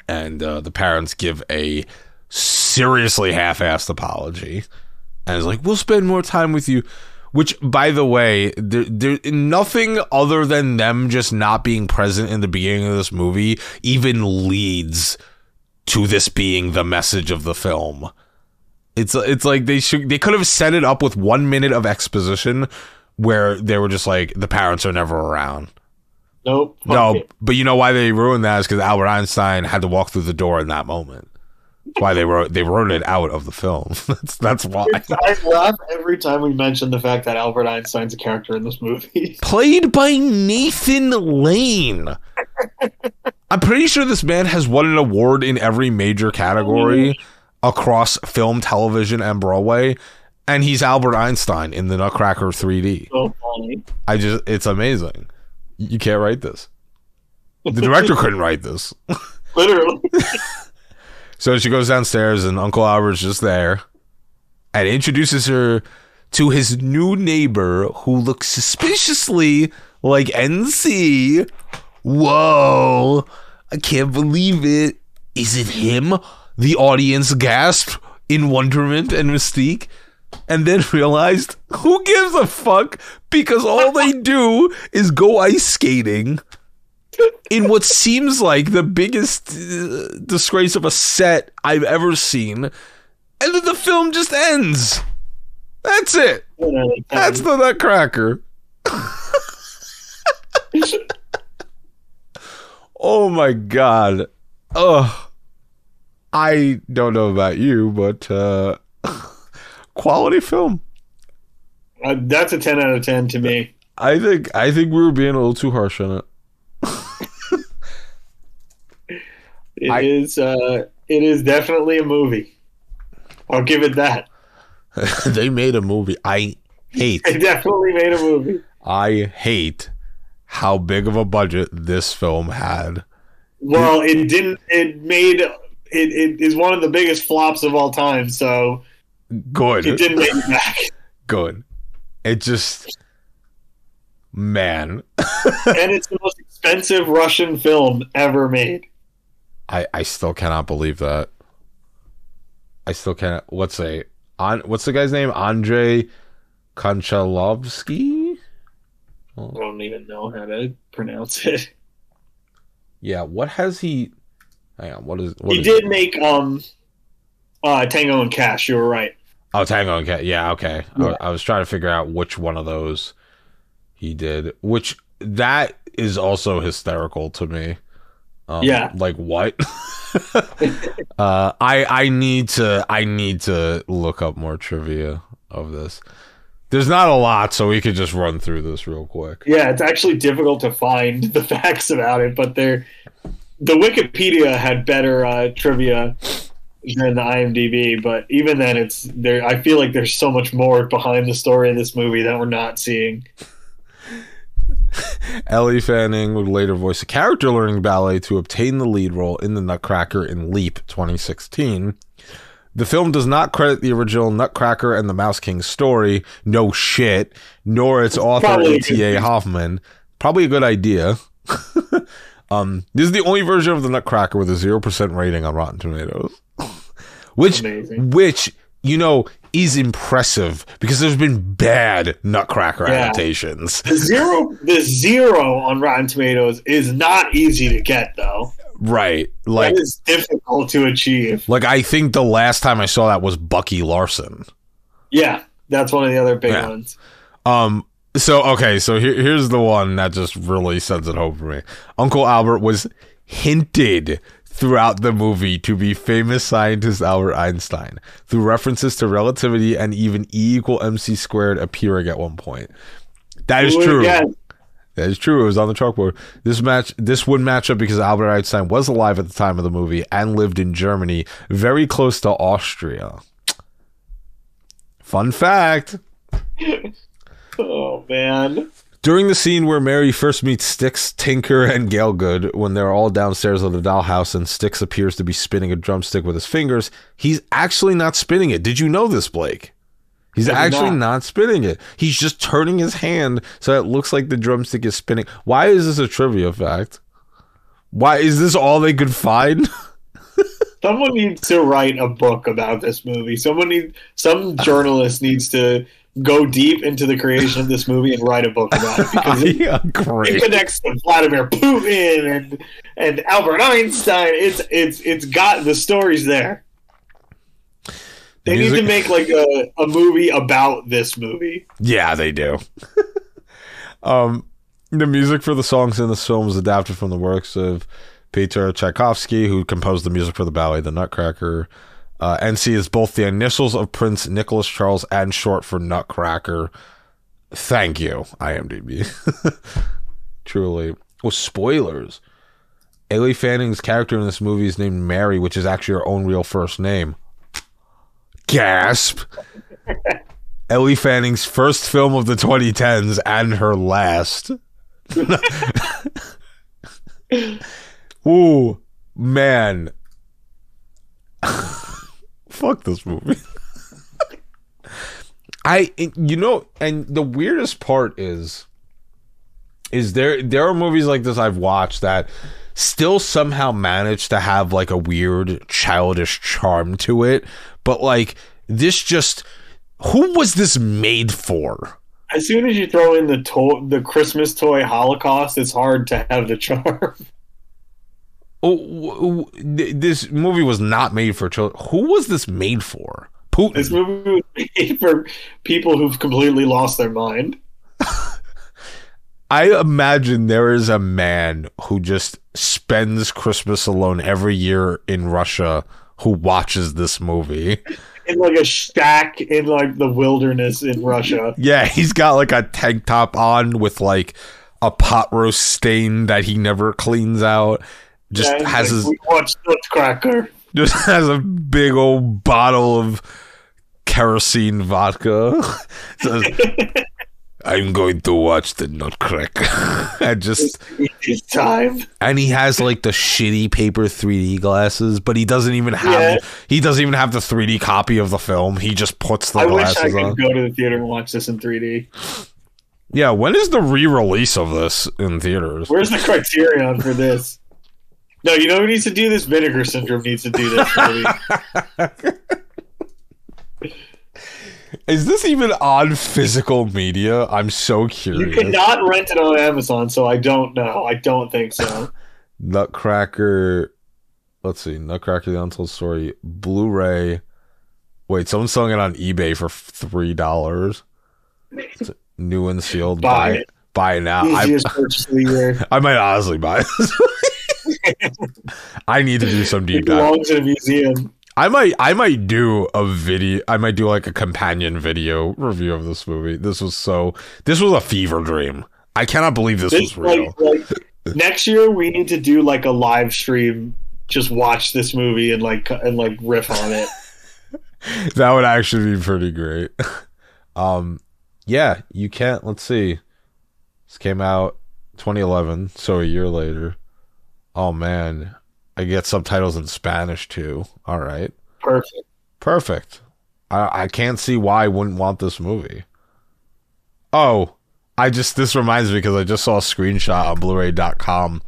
and the parents give a seriously half-assed apology. And it's like, we'll spend more time with you. Which, by the way, there's nothing other than them just not being present in the beginning of this movie even leads to this being the message of the film. It's like they could have set it up with 1 minute of exposition where they were just like, the parents are never around. Nope. No, but you know why they ruined that is because Albert Einstein had to walk through the door in that moment. Why they wrote it out of the film. That's why. I laugh every time we mention the fact that Albert Einstein's a character in this movie, played by Nathan Lane. I'm pretty sure this man has won an award in every major category across film, television, and Broadway, and he's Albert Einstein in the Nutcracker 3D. So funny. It's amazing. You can't write this. The director couldn't write this. Literally. So she goes downstairs, and Uncle Albert's just there, and introduces her to his new neighbor, who looks suspiciously like NC. Whoa, I can't believe it. Is it him? The audience gasped in wonderment and mystique, and then realized, who gives a fuck? Because all they do is go ice skating in what seems like the biggest disgrace of a set I've ever seen, and then the film just ends. That's it. That's the Nutcracker. Oh my god. Ugh. I don't know about you, but quality film. That's a 10 out of 10 to me. I think we were being a little too harsh on it. It is definitely a movie. I'll give it that. They made a movie. I hate. They definitely made a movie. I hate how big of a budget this film had. Well, it didn't. It made it. It is one of the biggest flops of all time. So good. It didn't make it back. Good. It just, man. And it's the most expensive Russian film ever made. I still cannot believe that. I still can't. Let's say on. What's the guy's name? Andrei Konchalovsky. Oh. I don't even know how to pronounce it. Yeah, what has he? Hang on, what is? What he is did it? Make Tango and Cash. You were right. Oh, Tango and Cash. Yeah, okay. Yeah. I was trying to figure out which one of those he did. Which that is also hysterical to me. Yeah. Like what? I need to look up more trivia of this. There's not a lot, so we could just run through this real quick. Yeah, it's actually difficult to find the facts about it, but the Wikipedia had better trivia than the IMDb, but even then, it's there. I feel like there's so much more behind the story of this movie that we're not seeing. Ellie Fanning would later voice a character learning ballet to obtain the lead role in The Nutcracker in Leap 2016. The film does not credit the original Nutcracker and the Mouse King story, no shit, nor its author E.T.A. Hoffman. Probably a good idea. This is the only version of the Nutcracker with a 0% rating on Rotten Tomatoes, which you know is impressive because there's been bad Nutcracker adaptations. The zero on Rotten Tomatoes is not easy to get though. Right, like that is difficult to achieve. Like I think the last time I saw that was Bucky Larson. Yeah, that's one of the other big ones. So okay, so here's the one that just really sends it home for me. Uncle Albert was hinted throughout the movie to be famous scientist Albert Einstein through references to relativity and even E=mc² appearing at one point. That is true. That is true. It was on the chalkboard. This would match up because Albert Einstein was alive at the time of the movie and lived in Germany, very close to Austria. Fun fact. Oh, man. During the scene where Mary first meets Styx, Tinker, and Gielgud, when they're all downstairs at the dollhouse and Styx appears to be spinning a drumstick with his fingers, he's actually not spinning it. Did you know this, Blake? He's actually not spinning it. He's just turning his hand so it looks like the drumstick is spinning. Why is this a trivia fact? Why is this all they could find? Someone needs to write a book about this movie. Some journalist needs to go deep into the creation of this movie and write a book about it because it connects to Vladimir Putin and Albert Einstein. It's got the stories there. They need to make like a movie about this movie. Yeah, they do. The music for the songs in this film was adapted from the works of Peter Tchaikovsky, who composed the music for the ballet The Nutcracker. NC is both the initials of Prince Nicholas Charles and short for Nutcracker. Thank you, IMDb. Truly. Oh, spoilers. Ellie Fanning's character in this movie is named Mary, which is actually her own real first name. Gasp. Ellie Fanning's first film of the 2010s and her last. Ooh, man. Fuck this movie. And the weirdest part is there are movies like this I've watched that still somehow manage to have like a weird childish charm to it, but like this just, who was this made for? As soon as you throw in the Christmas toy Holocaust, it's hard to have the charm. Oh, this movie was not made for children. Who was this made for? Putin. This movie was made for people who've completely lost their mind. I imagine there is a man who just spends Christmas alone every year in Russia who watches this movie. In like a shack in like the wilderness in Russia. Yeah, he's got like a tank top on with like a pot roast stain that he never cleans out. Just has his. We watched Nutcracker. Just has a big old bottle of kerosene vodka. So, I'm going to watch the Nutcracker. It's time. And he has like the shitty paper 3D glasses, but he doesn't even have the 3D copy of the film. He just puts the glasses on. I wish I could go to the theater and watch this in 3D. Yeah, when is the re-release of this in theaters? Where's the Criterion for this? No, you know who needs to do this? Vinegar Syndrome needs to do this movie. Is this even on physical media? I'm so curious. You cannot rent it on Amazon, so I don't know. I don't think so. Nutcracker. Let's see. Nutcracker: The Untold Story. Blu-ray. Wait, someone selling it on eBay for $3. New and sealed. Buy it. Buy it now. I might honestly buy it. I need to do some deep dive. It belongs in a museum. I might do a video. I might do like a companion video review of this movie. This was a fever dream. I cannot believe this was real. Like, next year we need to do like a live stream. Just watch this movie and riff on it. That would actually be pretty great. Yeah, you can't. Let's see. This came out 2011, so a year later. Oh man. I get subtitles in Spanish too. All right. Perfect. I can't see why I wouldn't want this movie. Oh, this reminds me because I just saw a screenshot on Blu-ray.com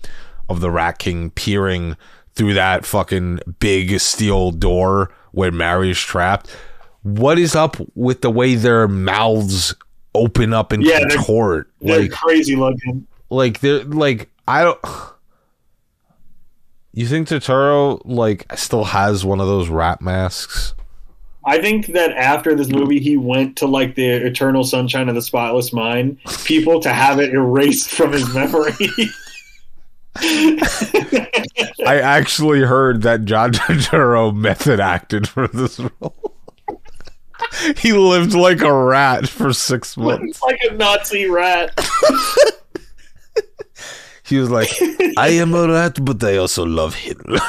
of the Rat King peering through that fucking big steel door where Mary's trapped. What is up with the way their mouths open up and contort? They're crazy looking. You think Turturro, still has one of those rat masks? I think that after this movie, he went to, the Eternal Sunshine of the Spotless Mind people to have it erased from his memory. I actually heard that John Turturro method acted for this role. He lived like a rat for 6 months. Like a Nazi rat. He was like, I am a rat, but I also love Hitler.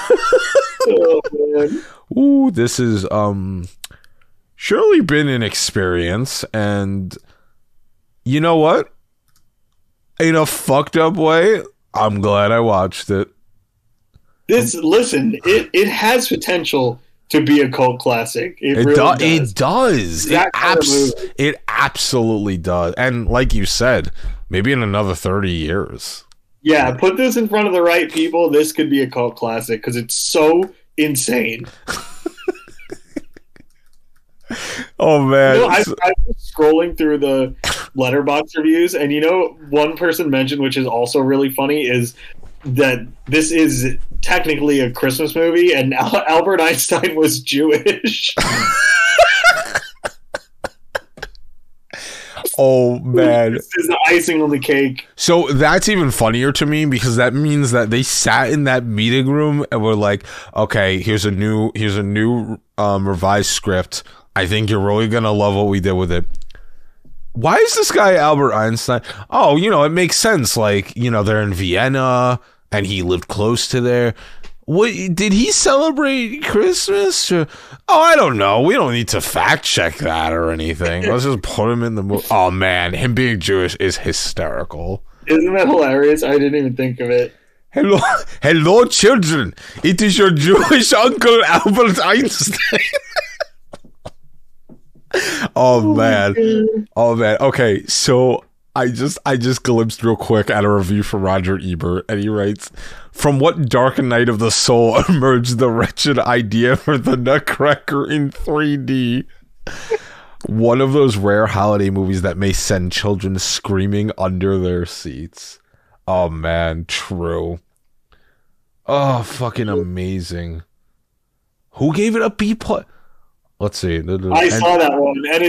Oh, man. Ooh, this is surely been an experience. And you know what? In a fucked up way, I'm glad I watched it. It has potential to be a cult classic. It really does. It does. It absolutely does. And like you said, maybe in another 30 years. Yeah, put this in front of the right people. This could be a cult classic because it's so insane. Oh, man. I was scrolling through the Letterboxd reviews, and one person mentioned, which is also really funny, is that this is technically a Christmas movie, and Albert Einstein was Jewish. Oh, man. This is the icing on the cake. So that's even funnier to me because that means that they sat in that meeting room and were like, okay, here's a new revised script. I think you're really going to love what we did with it. Why is this guy Albert Einstein? Oh, it makes sense. They're in Vienna and he lived close to there. What did he celebrate Christmas? Or, I don't know. We don't need to fact check that or anything. Let's just put him in the movie. Oh man, him being Jewish is hysterical. Isn't that hilarious? I didn't even think of it. Hello, children. It is your Jewish uncle Albert Einstein. Oh man. Okay, so. I just glimpsed real quick at a review from Roger Ebert, and he writes, "From what dark night of the soul emerged the wretched idea for the Nutcracker in 3D? One of those rare holiday movies that may send children screaming under their seats." Oh man, true. Oh, fucking amazing. Who gave it a B+? Let's see. I saw that one, and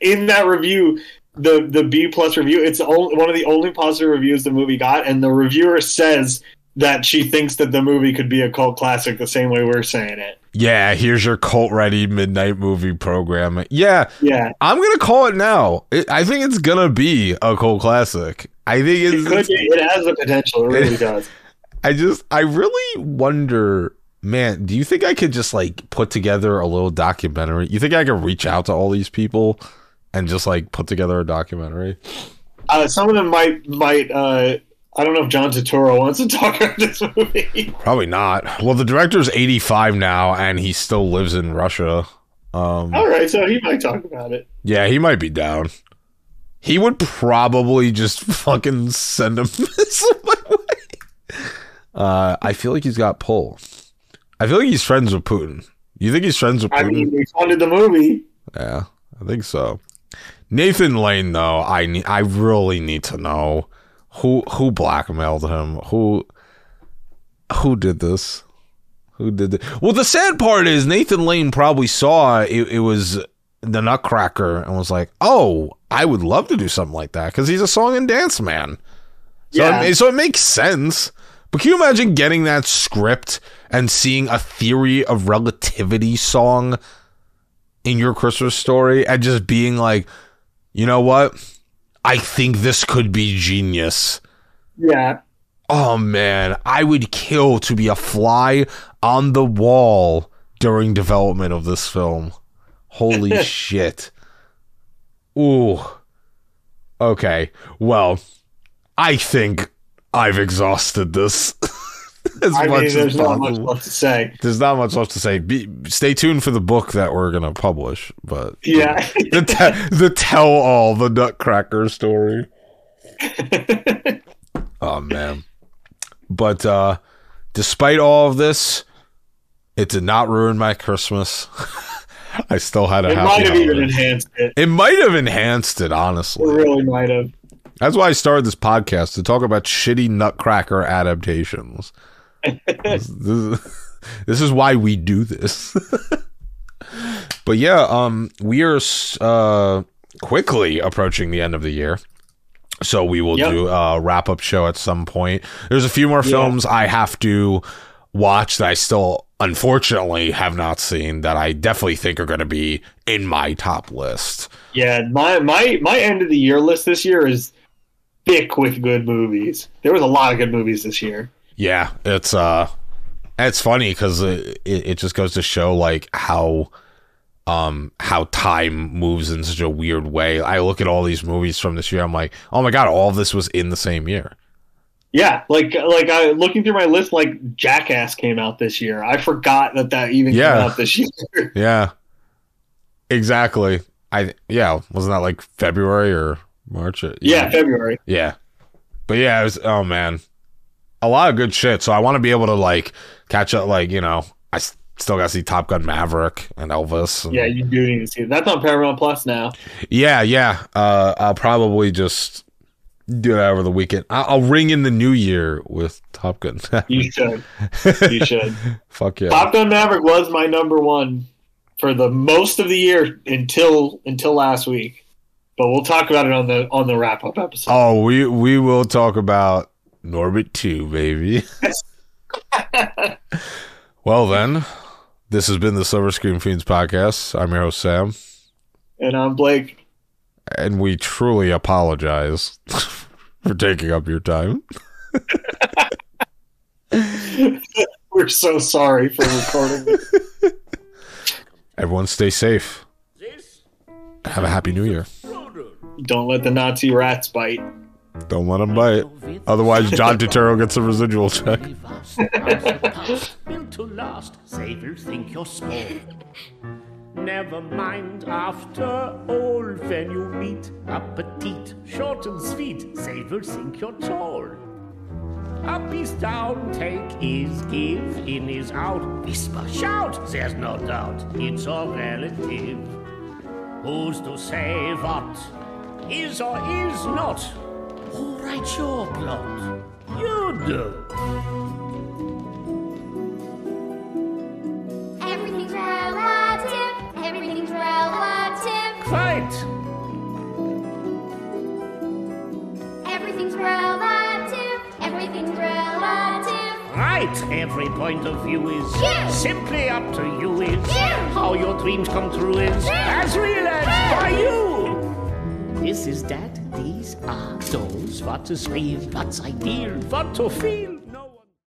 in that review. The B+ review, it's one of the only positive reviews the movie got, and the reviewer says that she thinks that the movie could be a cult classic the same way we're saying it. Yeah, here's your cult-ready midnight movie program. Yeah. I'm going to call it now. I think it's going to be a cult classic. I think it could be. It has the potential. It really does. I really wonder man, do you think I could just like put together a little documentary? You think I could reach out to all these people and just like put together a documentary? Some of them might I don't know if John Turturro wants to talk about this movie. Probably not. Well, the director's 85 now and he still lives in Russia. All right, so he might talk about it. Yeah, he might be down. He would probably just fucking send him this my way. I feel like he's got pull. I feel like he's friends with Putin. You think he's friends with Putin? I mean, they funded the movie. Yeah, I think so. Nathan Lane, though, I really need to know who blackmailed him. Who did this? Who did this? Well, the sad part is Nathan Lane probably saw it was the Nutcracker and was like, oh, I would love to do something like that because he's a song and dance man. So, yeah. So it makes sense. But can you imagine getting that script and seeing a theory of relativity song in your Christmas story and just being like, you know what? I think this could be genius. Yeah. Oh, man. I would kill to be a fly on the wall during development of this film. Holy shit. Ooh. Okay. Well, I think I've exhausted this. There's not much left to say. There's not much left to say. Stay tuned for the book that we're going to publish. But yeah, the tell-all, the Nutcracker story. Oh, man. But despite all of this, it did not ruin my Christmas. I still had a happy holiday. It might have even enhanced it. It might have enhanced it, honestly. It really might have. That's why I started this podcast, to talk about shitty Nutcracker adaptations. This is why we do this. But yeah, we are quickly approaching the end of the year. So we will do a wrap-up show at some point. There's a few more films I have to watch that I still, unfortunately, have not seen that I definitely think are going to be in my top list. Yeah, my end of the year list this year is thick with good movies. There was a lot of good movies this year. Yeah, it's funny because it just goes to show like how time moves in such a weird way. I look at all these movies from this year. I'm like, oh my god, all of this was in the same year. Yeah, like I looking through my list, like Jackass came out this year. I forgot that even came out this year. Yeah, exactly. Wasn't that like February or March? Yeah, February. Yeah. But yeah, it was, oh man, a lot of good shit. So I want to be able to like catch up, like, you know, I still got to see Top Gun Maverick and Elvis. And, yeah, you do need to see it. That's on Paramount Plus now. Yeah. I'll probably just do that over the weekend. I'll ring in the new year with Top Gun Maverick. You should. Fuck yeah. Top Gun Maverick was my number one for the most of the year until last week, but we'll talk about it on the wrap up episode. Oh, we will talk about Norbit 2, baby. Well then, this has been the Silver Screen Fiends podcast. I'm your host Sam, and I'm Blake, and we truly apologize for taking up your time. We're so sorry for recording this. Everyone stay safe. Have a happy new year. Don't let the Nazi rats bite. Don't let them bite. Otherwise, John Turturro gets a residual check. Built to last, savers think you're small. Never mind, after all, when you meet a petite, short and sweet, savers think you're tall. Up is down, take is give, in is out, whisper, shout, there's no doubt, it's all relative. Who's to say what is or is not? Who writes your plot? You do. Everything's relative, everything's relative. Quite. Everything's relative. Everything's relative. Right, every point of view is simply up to you is how your dreams come true is as realized by you. This is that, these are those, what is real, what's ideal, what to feel.